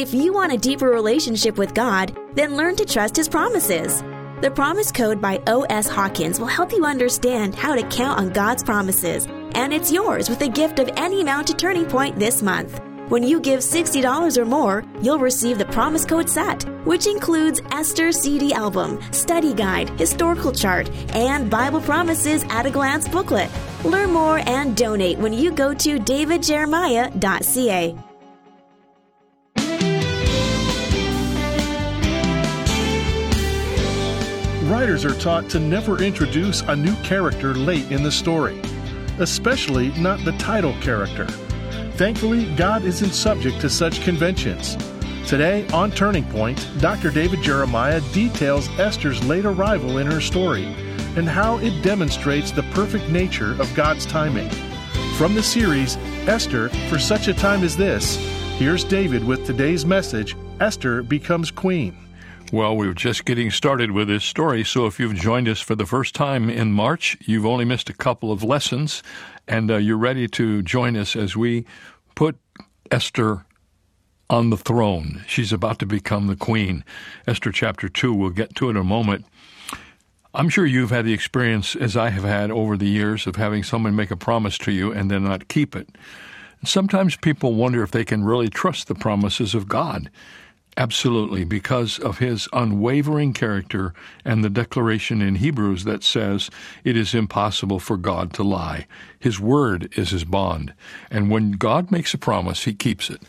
If you want a deeper relationship with God, then learn to trust His promises. The Promise Code by O.S. Hawkins will help you understand how to count on God's promises, and it's yours with a gift of any amount to Turning Point this month. When you give $60 or more, you'll receive the Promise Code set, which includes Esther CD album, study guide, historical chart, and Bible Promises at a Glance booklet. Learn more and donate when you go to davidjeremiah.ca. Writers are taught to never introduce a new character late in the story, especially not the title character. Thankfully, God isn't subject to such conventions. Today on Turning Point, Dr. David Jeremiah details Esther's late arrival in her story and how it demonstrates the perfect nature of God's timing. From the series, Esther, For Such a Time as This, here's David with today's message, Esther Becomes Queen. Well, we're just getting started with this story, so if you've joined us for the first time in March, you've only missed a couple of lessons, and you're ready to join us as we put Esther on the throne. She's about to become the queen. Esther chapter 2, we'll get to it in a moment. I'm sure you've had the experience, as I have had over the years, of having someone make a promise to you and then not keep it. Sometimes people wonder if they can really trust the promises of God. Absolutely, because of his unwavering character and the declaration in Hebrews that says it is impossible for God to lie. His word is his bond. And when God makes a promise, he keeps it.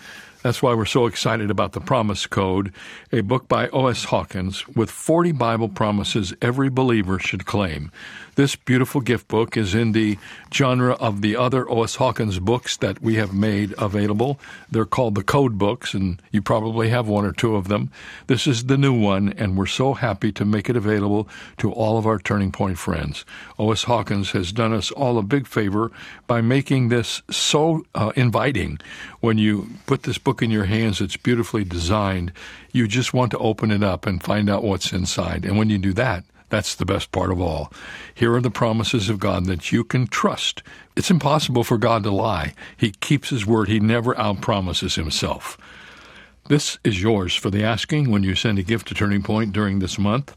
That's why we're so excited about The Promise Code, a book by O.S. Hawkins with 40 Bible promises every believer should claim. This beautiful gift book is in the genre of the other O.S. Hawkins books that we have made available. They're called the Code Books, and you probably have one or two of them. This is the new one, and we're so happy to make it available to all of our Turning Point friends. O.S. Hawkins has done us all a big favor by making this so inviting. When you put this book in your hands, it's beautifully designed. You just want to open it up and find out what's inside. And when you do that, that's the best part of all. Here are the promises of God that you can trust. It's impossible for God to lie. He keeps his word. He never outpromises himself. This is yours for the asking when you send a gift to Turning Point during this month.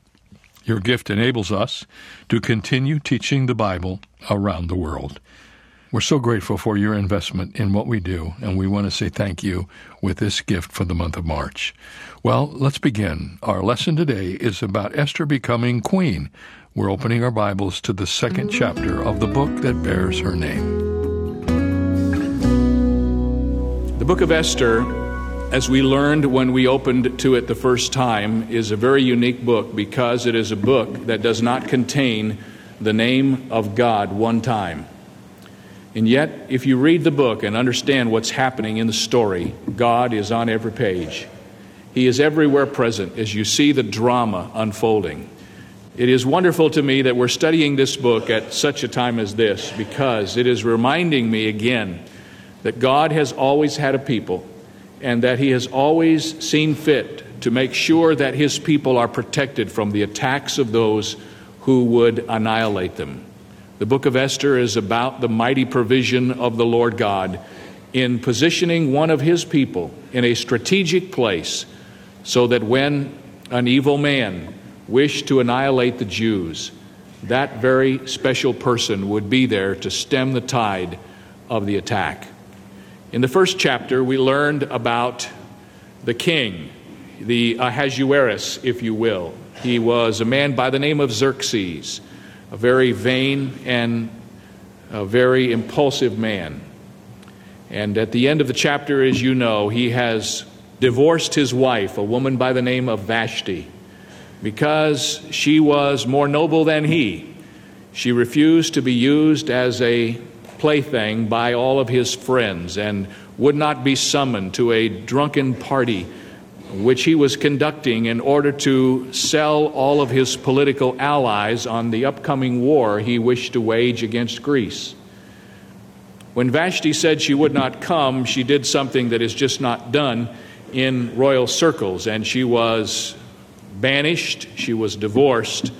Your gift enables us to continue teaching the Bible around the world. We're so grateful for your investment in what we do, and we want to say thank you with this gift for the month of March. Well, let's begin. Our lesson today is about Esther becoming queen. We're opening our Bibles to the second chapter of the book that bears her name. The book of Esther, as we learned when we opened to it the first time, is a very unique book because it is a book that does not contain the name of God one time. And yet, if you read the book and understand what's happening in the story, God is on every page. He is everywhere present as you see the drama unfolding. It is wonderful to me that we're studying this book at such a time as this because it is reminding me again that God has always had a people and that he has always seen fit to make sure that his people are protected from the attacks of those who would annihilate them. The book of Esther is about the mighty provision of the Lord God in positioning one of his people in a strategic place so that when an evil man wished to annihilate the Jews, that very special person would be there to stem the tide of the attack. In the first chapter, we learned about the king, the Ahasuerus, if you will. He was a man by the name of Xerxes, a very vain and a very impulsive man. And at the end of the chapter, as you know, he has divorced his wife, a woman by the name of Vashti, because she was more noble than he. She refused to be used as a plaything by all of his friends and would not be summoned to a drunken party which he was conducting in order to sell all of his political allies on the upcoming war he wished to wage against Greece. When Vashti said she would not come, she did something that is just not done in royal circles, and she was banished, she was divorced,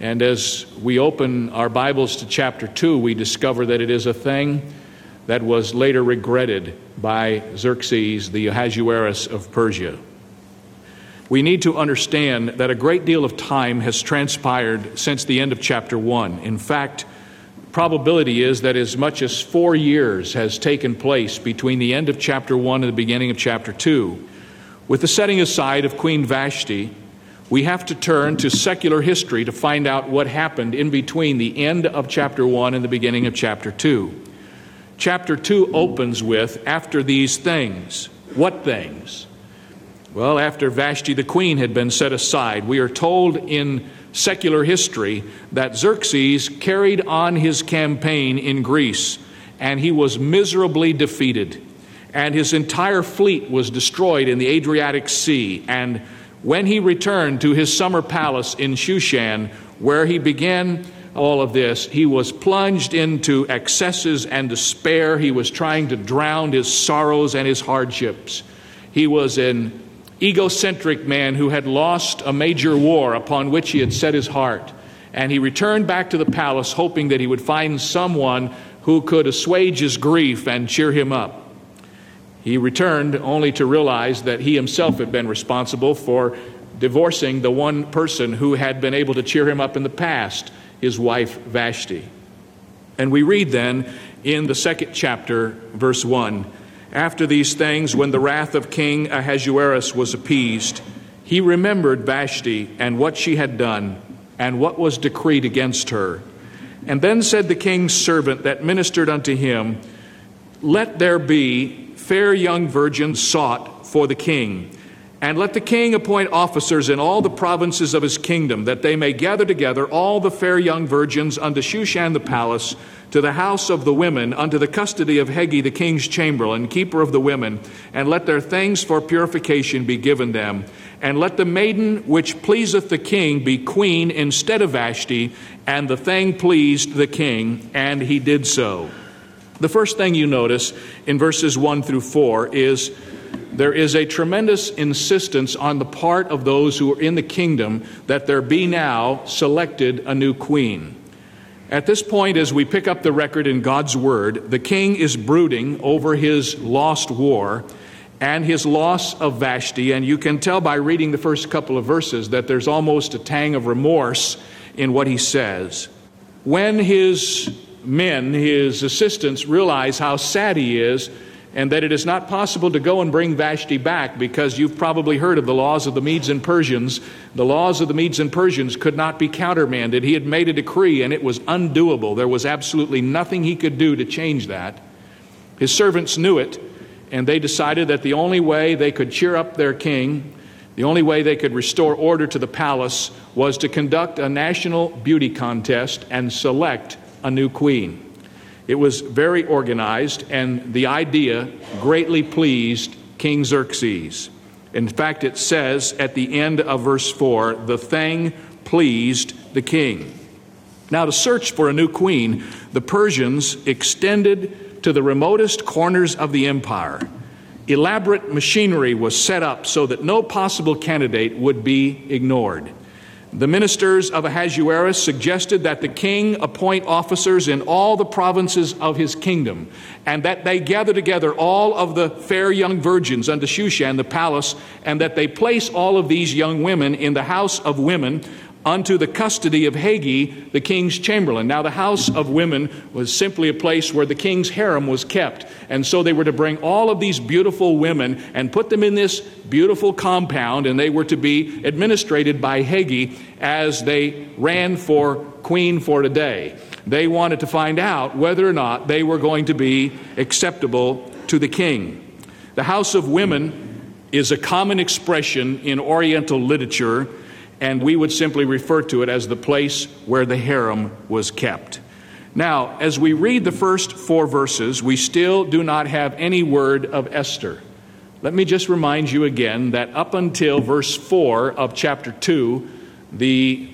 and as we open our Bibles to chapter 2, we discover that it is a thing that was later regretted by Xerxes, the Ahasuerus of Persia. We need to understand that a great deal of time has transpired since the end of chapter 1. In fact, probability is that as much as 4 years has taken place between the end of chapter 1 and the beginning of chapter 2. With the setting aside of Queen Vashti, we have to turn to secular history to find out what happened in between the end of chapter 1 and the beginning of chapter 2. Chapter 2 opens with, after these things. What things? Well, after Vashti the queen had been set aside, we are told in secular history that Xerxes carried on his campaign in Greece, and he was miserably defeated, and his entire fleet was destroyed in the Adriatic Sea. And when he returned to his summer palace in Shushan, where he began all of this, he was plunged into excesses and despair. He was trying to drown his sorrows and his hardships. He was in egocentric man who had lost a major war upon which he had set his heart. And he returned back to the palace hoping that he would find someone who could assuage his grief and cheer him up. He returned only to realize that he himself had been responsible for divorcing the one person who had been able to cheer him up in the past, his wife Vashti. And we read then in the second chapter, verse 1, after these things, when the wrath of King Ahasuerus was appeased, he remembered Vashti and what she had done and what was decreed against her. And then said the king's servant that ministered unto him, let there be fair young virgins sought for the king, and let the king appoint officers in all the provinces of his kingdom, that they may gather together all the fair young virgins unto Shushan the palace, to the house of the women, unto the custody of Hegai the king's chamberlain, keeper of the women, and let their things for purification be given them. And let the maiden which pleaseth the king be queen instead of Vashti, and the thing pleased the king, and he did so. The first thing you notice in verses 1 through 4 is there is a tremendous insistence on the part of those who are in the kingdom that there be now selected a new queen. At this point, as we pick up the record in God's Word, the king is brooding over his lost war and his loss of Vashti. And you can tell by reading the first couple of verses that there's almost a tang of remorse in what he says. When his men, his assistants, realize how sad he is and that it is not possible to go and bring Vashti back, because you've probably heard of the laws of the Medes and Persians. The laws of the Medes and Persians could not be countermanded. He had made a decree, and it was undoable. There was absolutely nothing he could do to change that. His servants knew it, and they decided that the only way they could cheer up their king, the only way they could restore order to the palace, was to conduct a national beauty contest and select a new queen. It was very organized, and the idea greatly pleased King Xerxes. In fact, it says at the end of verse 4, the thing pleased the king. Now, to search for a new queen, the Persians extended to the remotest corners of the empire. Elaborate machinery was set up so that no possible candidate would be ignored. The ministers of Ahasuerus suggested that the king appoint officers in all the provinces of his kingdom, and that they gather together all of the fair young virgins unto Shushan the palace, and that they place all of these young women in the house of women unto the custody of Hegai, the king's chamberlain. Now, the house of women was simply a place where the king's harem was kept. And so they were to bring all of these beautiful women and put them in this beautiful compound, and they were to be administrated by Hegai as they ran for queen for today. They wanted to find out whether or not they were going to be acceptable to the king. The house of women is a common expression in Oriental literature, and we would simply refer to it as the place where the harem was kept. Now, as we read the first 4 verses, we still do not have any word of Esther. Let me just remind you again that up until verse 4 of chapter 2, the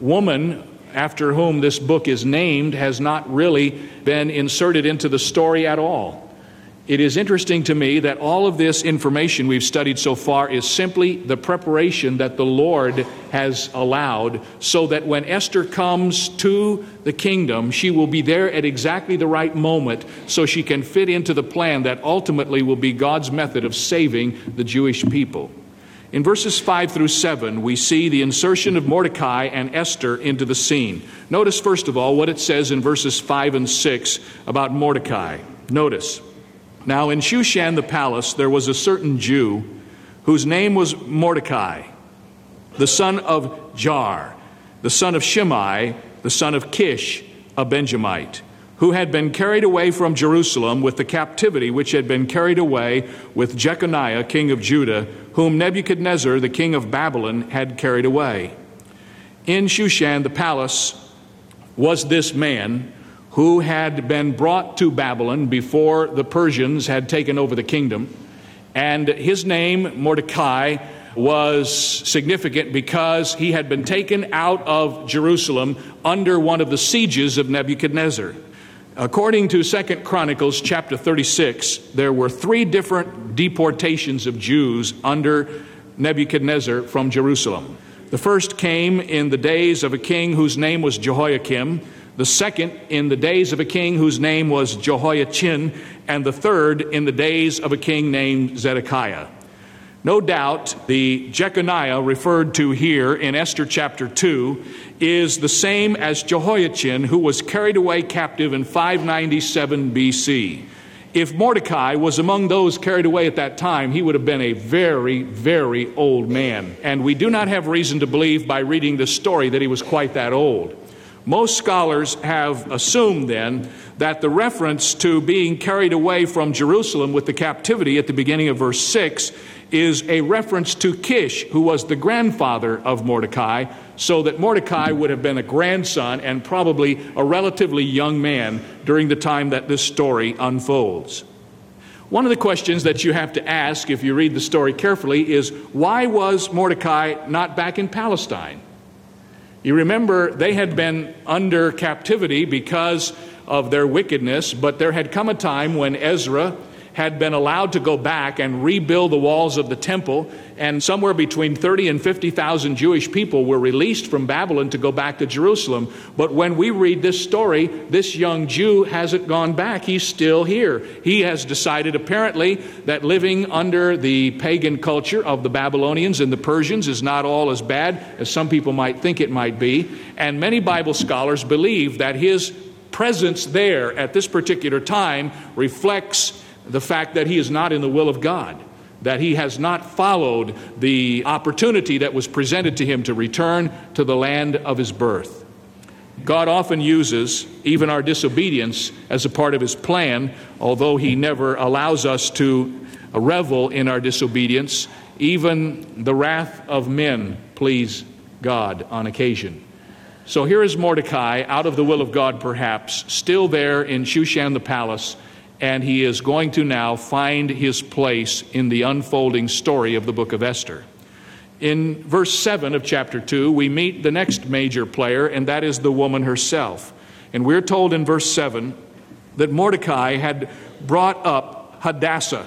woman after whom this book is named has not really been inserted into the story at all. It is interesting to me that all of this information we've studied so far is simply the preparation that the Lord has allowed so that when Esther comes to the kingdom, she will be there at exactly the right moment so she can fit into the plan that ultimately will be God's method of saving the Jewish people. In verses 5 through 7, we see the insertion of Mordecai and Esther into the scene. Notice, first of all, what it says in verses 5 and 6 about Mordecai. Notice. Now in Shushan the palace there was a certain Jew whose name was Mordecai, the son of Jair, the son of Shimei, the son of Kish, a Benjamite, who had been carried away from Jerusalem with the captivity which had been carried away with Jeconiah, king of Judah, whom Nebuchadnezzar, the king of Babylon, had carried away. In Shushan the palace was this man who had been brought to Babylon before the Persians had taken over the kingdom. And his name, Mordecai, was significant because he had been taken out of Jerusalem under one of the sieges of Nebuchadnezzar. According to 2 Chronicles chapter 36, there were 3 different deportations of Jews under Nebuchadnezzar from Jerusalem. The first came in the days of a king whose name was Jehoiakim, the second in the days of a king whose name was Jehoiachin, and the third in the days of a king named Zedekiah. No doubt the Jeconiah referred to here in Esther chapter 2 is the same as Jehoiachin, who was carried away captive in 597 BC. If Mordecai was among those carried away at that time, he would have been a very, very old man. And we do not have reason to believe by reading this story that he was quite that old. Most scholars have assumed then that the reference to being carried away from Jerusalem with the captivity at the beginning of verse 6 is a reference to Kish, who was the grandfather of Mordecai, so that Mordecai would have been a grandson and probably a relatively young man during the time that this story unfolds. One of the questions that you have to ask if you read the story carefully is, why was Mordecai not back in Palestine? You remember they had been under captivity because of their wickedness, but there had come a time when Ezra had been allowed to go back and rebuild the walls of the temple, and somewhere between 30 and 50,000 Jewish people were released from Babylon to go back to Jerusalem. But when we read this story, this young Jew hasn't gone back. He's still here. He has decided apparently that living under the pagan culture of the Babylonians and the Persians is not all as bad as some people might think it might be. And many Bible scholars believe that his presence there at this particular time reflects the fact that he is not in the will of God, that he has not followed the opportunity that was presented to him to return to the land of his birth. God often uses even our disobedience as a part of his plan, although he never allows us to revel in our disobedience. Even the wrath of men please God on occasion. So here is Mordecai, out of the will of God perhaps, still there in Shushan the palace, and he is going to now find his place in the unfolding story of the book of Esther. In verse 7 of chapter 2, we meet the next major player, and that is the woman herself. And we're told in verse 7 that Mordecai had brought up Hadassah,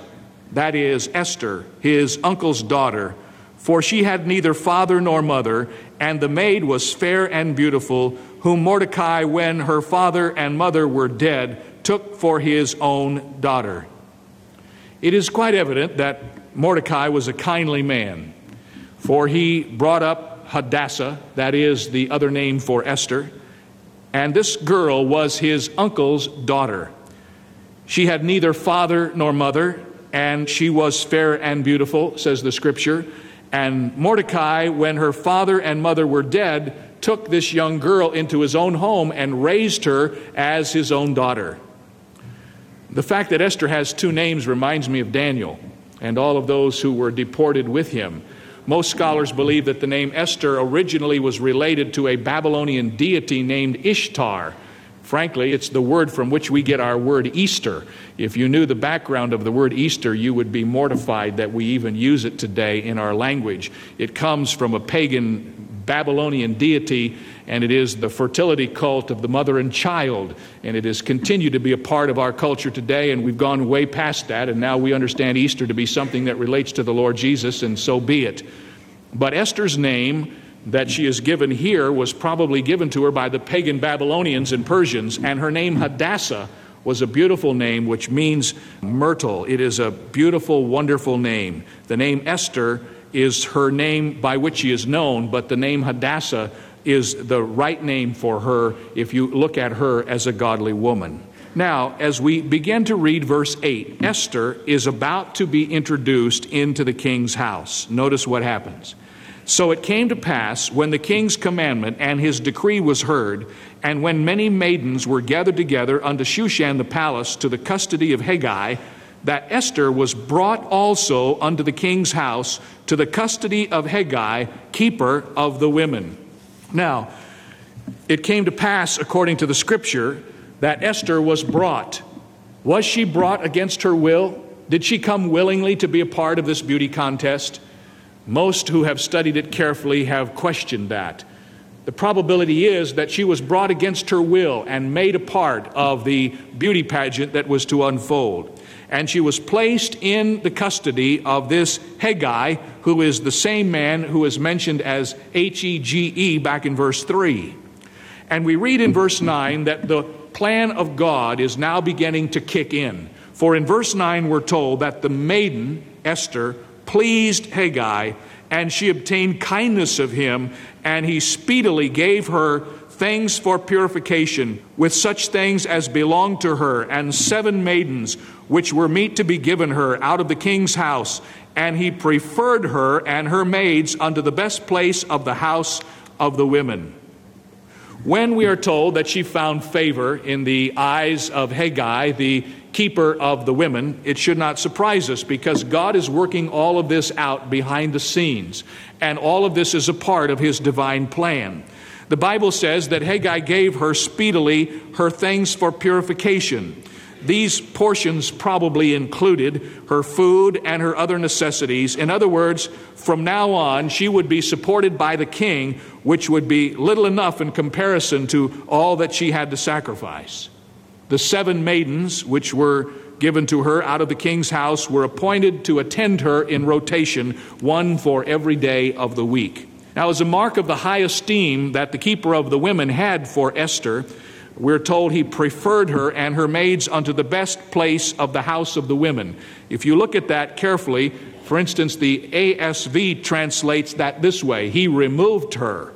that is Esther, his uncle's daughter, for she had neither father nor mother, and the maid was fair and beautiful, whom Mordecai, when her father and mother were dead, took for his own daughter. It is quite evident that Mordecai was a kindly man, for he brought up Hadassah, that is the other name for Esther, and this girl was his uncle's daughter. She had neither father nor mother, and she was fair and beautiful, says the scripture. And Mordecai, when her father and mother were dead, took this young girl into his own home and raised her as his own daughter. The fact that Esther has 2 names reminds me of Daniel and all of those who were deported with him. Most scholars believe that the name Esther originally was related to a Babylonian deity named Ishtar. Frankly, it's the word from which we get our word Easter. If you knew the background of the word Easter, you would be mortified that we even use it today in our language. It comes from a pagan Babylonian deity, and it is the fertility cult of the mother and child, and it has continued to be a part of our culture today, and we've gone way past that, and now we understand Easter to be something that relates to the Lord Jesus, and so be it. But Esther's name that she is given here was probably given to her by the pagan Babylonians and Persians, and her name Hadassah was a beautiful name which means myrtle. It is a beautiful, wonderful name. The name Esther is her name by which she is known, but the name Hadassah is the right name for her if you look at her as a godly woman. Now, as we begin to read verse 8, Esther is about to be introduced into the king's house. Notice what happens. So it came to pass, when the king's commandment and his decree was heard, and when many maidens were gathered together unto Shushan the palace to the custody of Hegai, that Esther was brought also unto the king's house to the custody of Hegai, keeper of the women. Now, it came to pass, according to the scripture, that Esther was brought. Was she brought against her will? Did she come willingly to be a part of this beauty contest? Most who have studied it carefully have questioned that. The probability is that she was brought against her will and made a part of the beauty pageant that was to unfold. And she was placed in the custody of this Hegai, who is the same man who is mentioned as Hege back in verse 3. And we read in verse 9 that the plan of God is now beginning to kick in. For in verse 9 we're told that the maiden, Esther, pleased Hegai, and she obtained kindness of him, and he speedily gave her things for purification, with such things as belonged to her, and 7 maidens, which were meet to be given her out of the king's house. And he preferred her and her maids unto the best place of the house of the women. When we are told that she found favor in the eyes of Hegai, the keeper of the women, it should not surprise us, because God is working all of this out behind the scenes, and all of this is a part of his divine plan. The Bible says that Hegai gave her speedily her things for purification. These portions probably included her food and her other necessities. In other words, from now on, she would be supported by the king, which would be little enough in comparison to all that she had to sacrifice. The 7 maidens which were given to her out of the king's house were appointed to attend her in rotation, one for every day of the week. Now, as a mark of the high esteem that the keeper of the women had for Esther, we're told he preferred her and her maids unto the best place of the house of the women. If you look at that carefully, for instance, the ASV translates that this way: he removed her,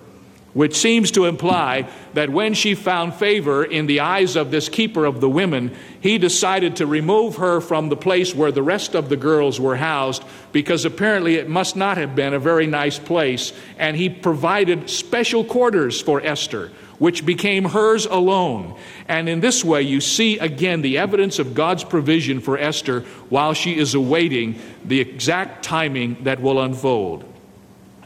which seems to imply that when she found favor in the eyes of this keeper of the women, he decided to remove her from the place where the rest of the girls were housed, because apparently it must not have been a very nice place, and he provided special quarters for Esther, which became hers alone. And in this way, you see again the evidence of God's provision for Esther while she is awaiting the exact timing that will unfold.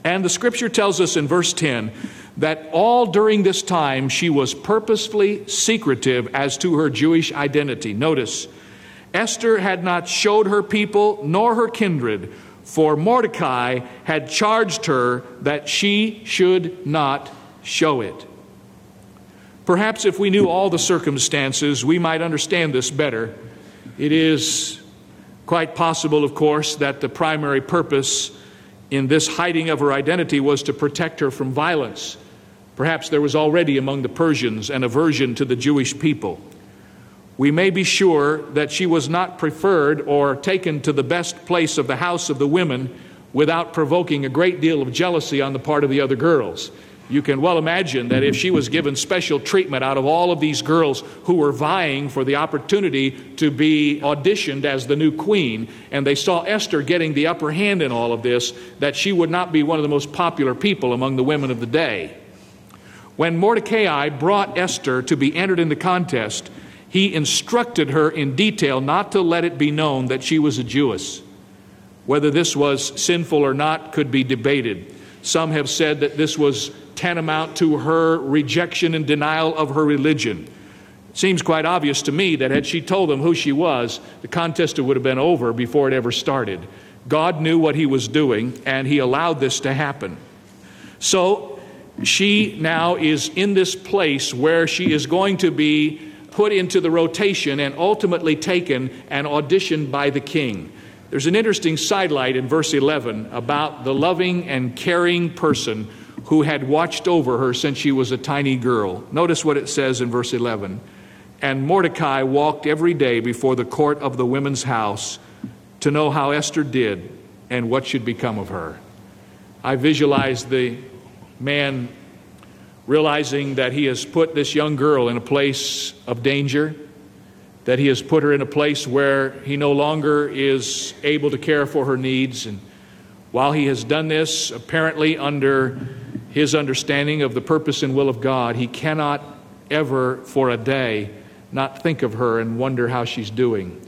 And the scripture tells us in verse 10 that all during this time she was purposefully secretive as to her Jewish identity. Notice, Esther had not showed her people nor her kindred, for Mordecai had charged her that she should not show it. Perhaps if we knew all the circumstances, we might understand this better. It is quite possible, of course, that the primary purpose in this hiding of her identity was to protect her from violence. Perhaps there was already among the Persians an aversion to the Jewish people. We may be sure that she was not preferred or taken to the best place of the house of the women without provoking a great deal of jealousy on the part of the other girls. You can well imagine that if she was given special treatment out of all of these girls who were vying for the opportunity to be auditioned as the new queen, and they saw Esther getting the upper hand in all of this, that she would not be one of the most popular people among the women of the day. When Mordecai brought Esther to be entered in the contest, he instructed her in detail not to let it be known that she was a Jewess. Whether this was sinful or not could be debated. Some have said that this was tantamount to her rejection and denial of her religion. It seems quite obvious to me that had she told them who she was, the contest would have been over before it ever started. God knew what he was doing, and he allowed this to happen. So She now is in this place where she is going to be put into the rotation and ultimately taken and auditioned by the king. There's an interesting sidelight in verse 11 about the loving and caring person who had watched over her since she was a tiny girl. Notice what it says in verse 11. And Mordecai walked every day before the court of the women's house to know how Esther did and what should become of her. I visualize the man realizing that he has put this young girl in a place of danger, that he has put her in a place where he no longer is able to care for her needs. And while he has done this, apparently under his understanding of the purpose and will of God, he cannot ever for a day not think of her and wonder how she's doing.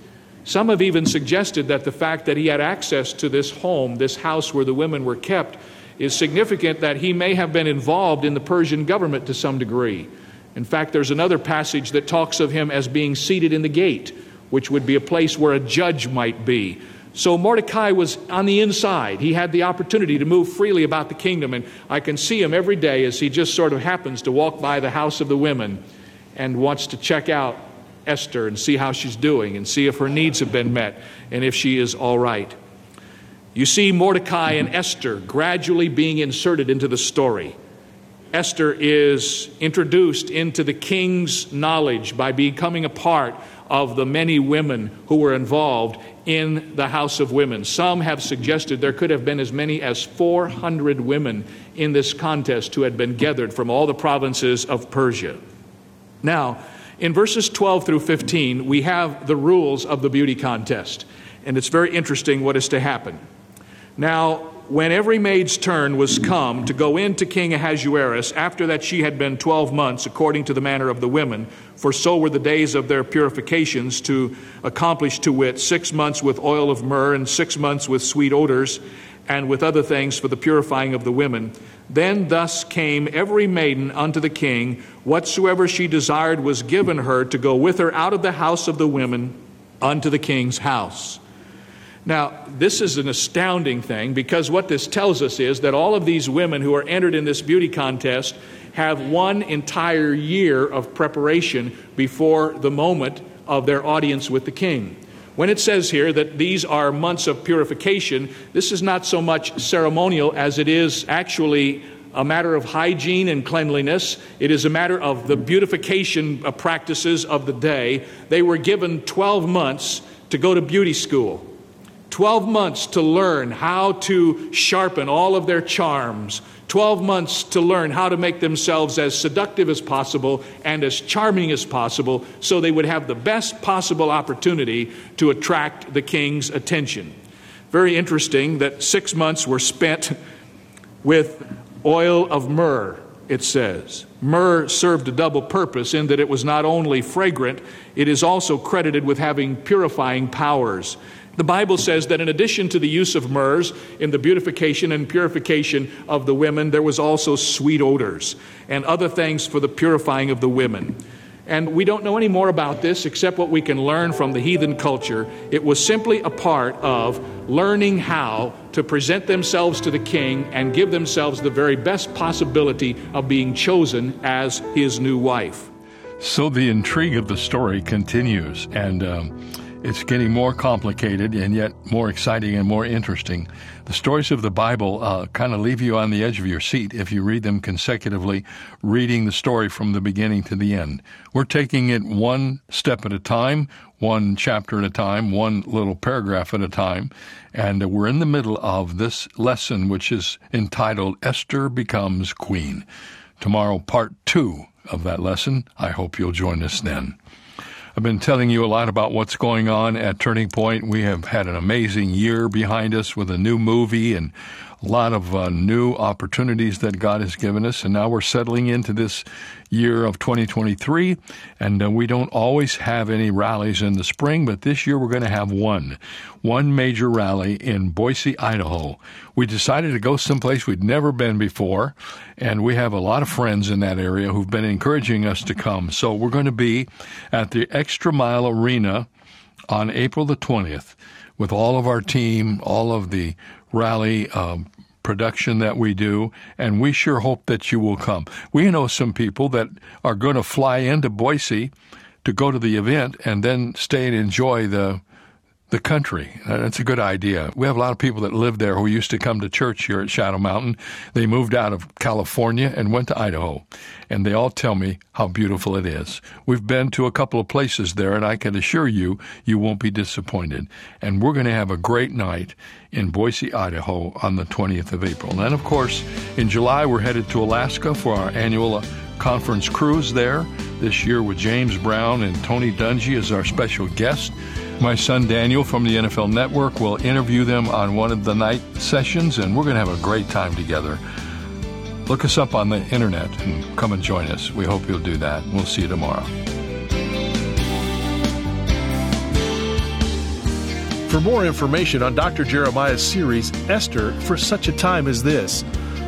Some have even suggested that the fact that he had access to this home, this house where the women were kept, is significant that he may have been involved in the Persian government to some degree. In fact, there's another passage that talks of him as being seated in the gate, which would be a place where a judge might be. So Mordecai was on the inside. He had the opportunity to move freely about the kingdom, and I can see him every day as he just sort of happens to walk by the house of the women and wants to check out Esther and see how she's doing and see if her needs have been met and if she is all right. You see Mordecai and Esther gradually being inserted into the story. Esther is introduced into the king's knowledge by becoming a part of the many women who were involved in the house of women. Some have suggested there could have been as many as 400 women in this contest who had been gathered from all the provinces of Persia. Now, in verses 12 through 15, we have the rules of the beauty contest. And it's very interesting what is to happen. Now, when every maid's turn was come to go in to King Ahasuerus, after that she had been 12 months, according to the manner of the women, for so were the days of their purifications, to accomplish, to wit, 6 months with oil of myrrh and 6 months with sweet odors and with other things for the purifying of the women. Then thus came every maiden unto the king. Whatsoever she desired was given her to go with her out of the house of the women unto the king's house. Now, this is an astounding thing, because what this tells us is that all of these women who are entered in this beauty contest have one entire year of preparation before the moment of their audience with the king. When it says here that these are months of purification, this is not so much ceremonial as it is actually a matter of hygiene and cleanliness. It is a matter of the beautification practices of the day. They were given 12 months to go to beauty school. 12 months to learn how to sharpen all of their charms. 12 months to learn how to make themselves as seductive as possible and as charming as possible, so they would have the best possible opportunity to attract the king's attention. Very interesting that 6 months were spent with oil of myrrh, it says. Myrrh served a double purpose in that it was not only fragrant, it is also credited with having purifying powers. The Bible says that in addition to the use of myrrh in the beautification and purification of the women, there was also sweet odors and other things for the purifying of the women. And we don't know any more about this except what we can learn from the heathen culture. It was simply a part of learning how to present themselves to the king and give themselves the very best possibility of being chosen as his new wife. So the intrigue of the story continues, and it's getting more complicated and yet more exciting and more interesting. The stories of the Bible kind of leave you on the edge of your seat if you read them consecutively, reading the story from the beginning to the end. We're taking it one step at a time, one chapter at a time, one little paragraph at a time, and we're in the middle of this lesson, which is entitled Esther Becomes Queen. Tomorrow, part 2 of that lesson. I hope you'll join us then. I've been telling you a lot about what's going on at Turning Point. We have had an amazing year behind us with a new movie and a lot of new opportunities that God has given us. And now we're settling into this year of 2023, and we don't always have any rallies in the spring, but this year we're going to have one major rally in Boise, Idaho. We decided to go someplace we'd never been before, and we have a lot of friends in that area who've been encouraging us to come. So we're going to be at the Extra Mile Arena on April the 20th with all of our team, all of the rally production that we do, and we sure hope that you will come. We know some people that are going to fly into Boise to go to the event and then stay and enjoy the country. That's a good idea. We have a lot of people that live there who used to come to church here at Shadow Mountain. They moved out of California and went to Idaho, and they all tell me how beautiful it is. We've been to a couple of places there, and I can assure you, you won't be disappointed. And we're going to have a great night in Boise, Idaho on the 20th of April. And then, of course, in July, we're headed to Alaska for our annual conference cruise there this year with James Brown and Tony Dungy as our special guest. My son Daniel from the NFL Network will interview them on one of the night sessions, and we're going to have a great time together. Look us up on the internet and come and join us. We hope you'll do that. We'll see you tomorrow. For more information on Dr. Jeremiah's series, Esther, For Such a Time as This,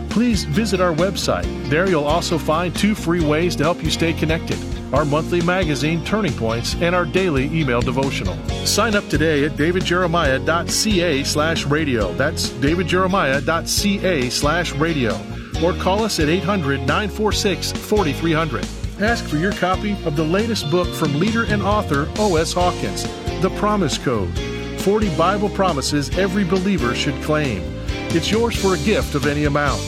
please visit our website. There you'll also find 2 free ways to help you stay connected: our monthly magazine, Turning Points, and our daily email devotional. Sign up today at davidjeremiah.ca/radio. That's davidjeremiah.ca/radio. Or call us at 800-946-4300. Ask for your copy of the latest book from leader and author O.S. Hawkins, The Promise Code, 40 Bible Promises Every Believer Should Claim. It's yours for a gift of any amount.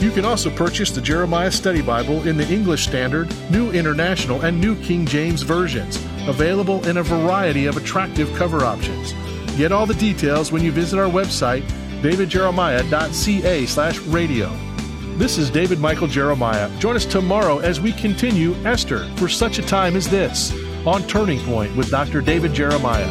You can also purchase the Jeremiah Study Bible in the English Standard, New International, and New King James versions, available in a variety of attractive cover options. Get all the details when you visit our website, davidjeremiah.ca/radio. This is David Michael Jeremiah. Join us tomorrow as we continue Esther, For Such a Time as This, on Turning Point with Dr. David Jeremiah.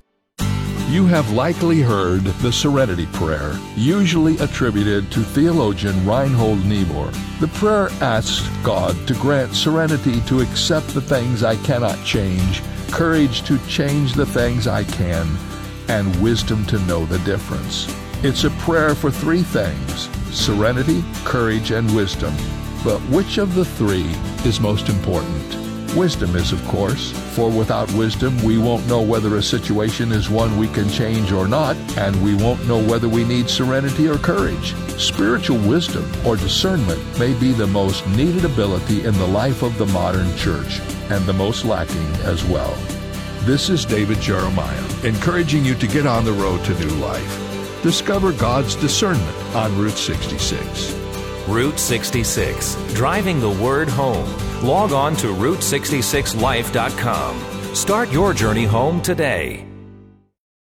You have likely heard the Serenity Prayer, usually attributed to theologian Reinhold Niebuhr. The prayer asks God to grant serenity to accept the things I cannot change, courage to change the things I can, and wisdom to know the difference. It's a prayer for 3 things: serenity, courage, and wisdom. But which of the 3 is most important? Wisdom is, of course, for without wisdom we won't know whether a situation is one we can change or not, and we won't know whether we need serenity or courage. Spiritual wisdom or discernment may be the most needed ability in the life of the modern church, and the most lacking as well. This is David Jeremiah, encouraging you to get on the road to new life. Discover God's discernment on Route 66. Route 66, driving the word home. Log on to Route66Life.com. Start your journey home today.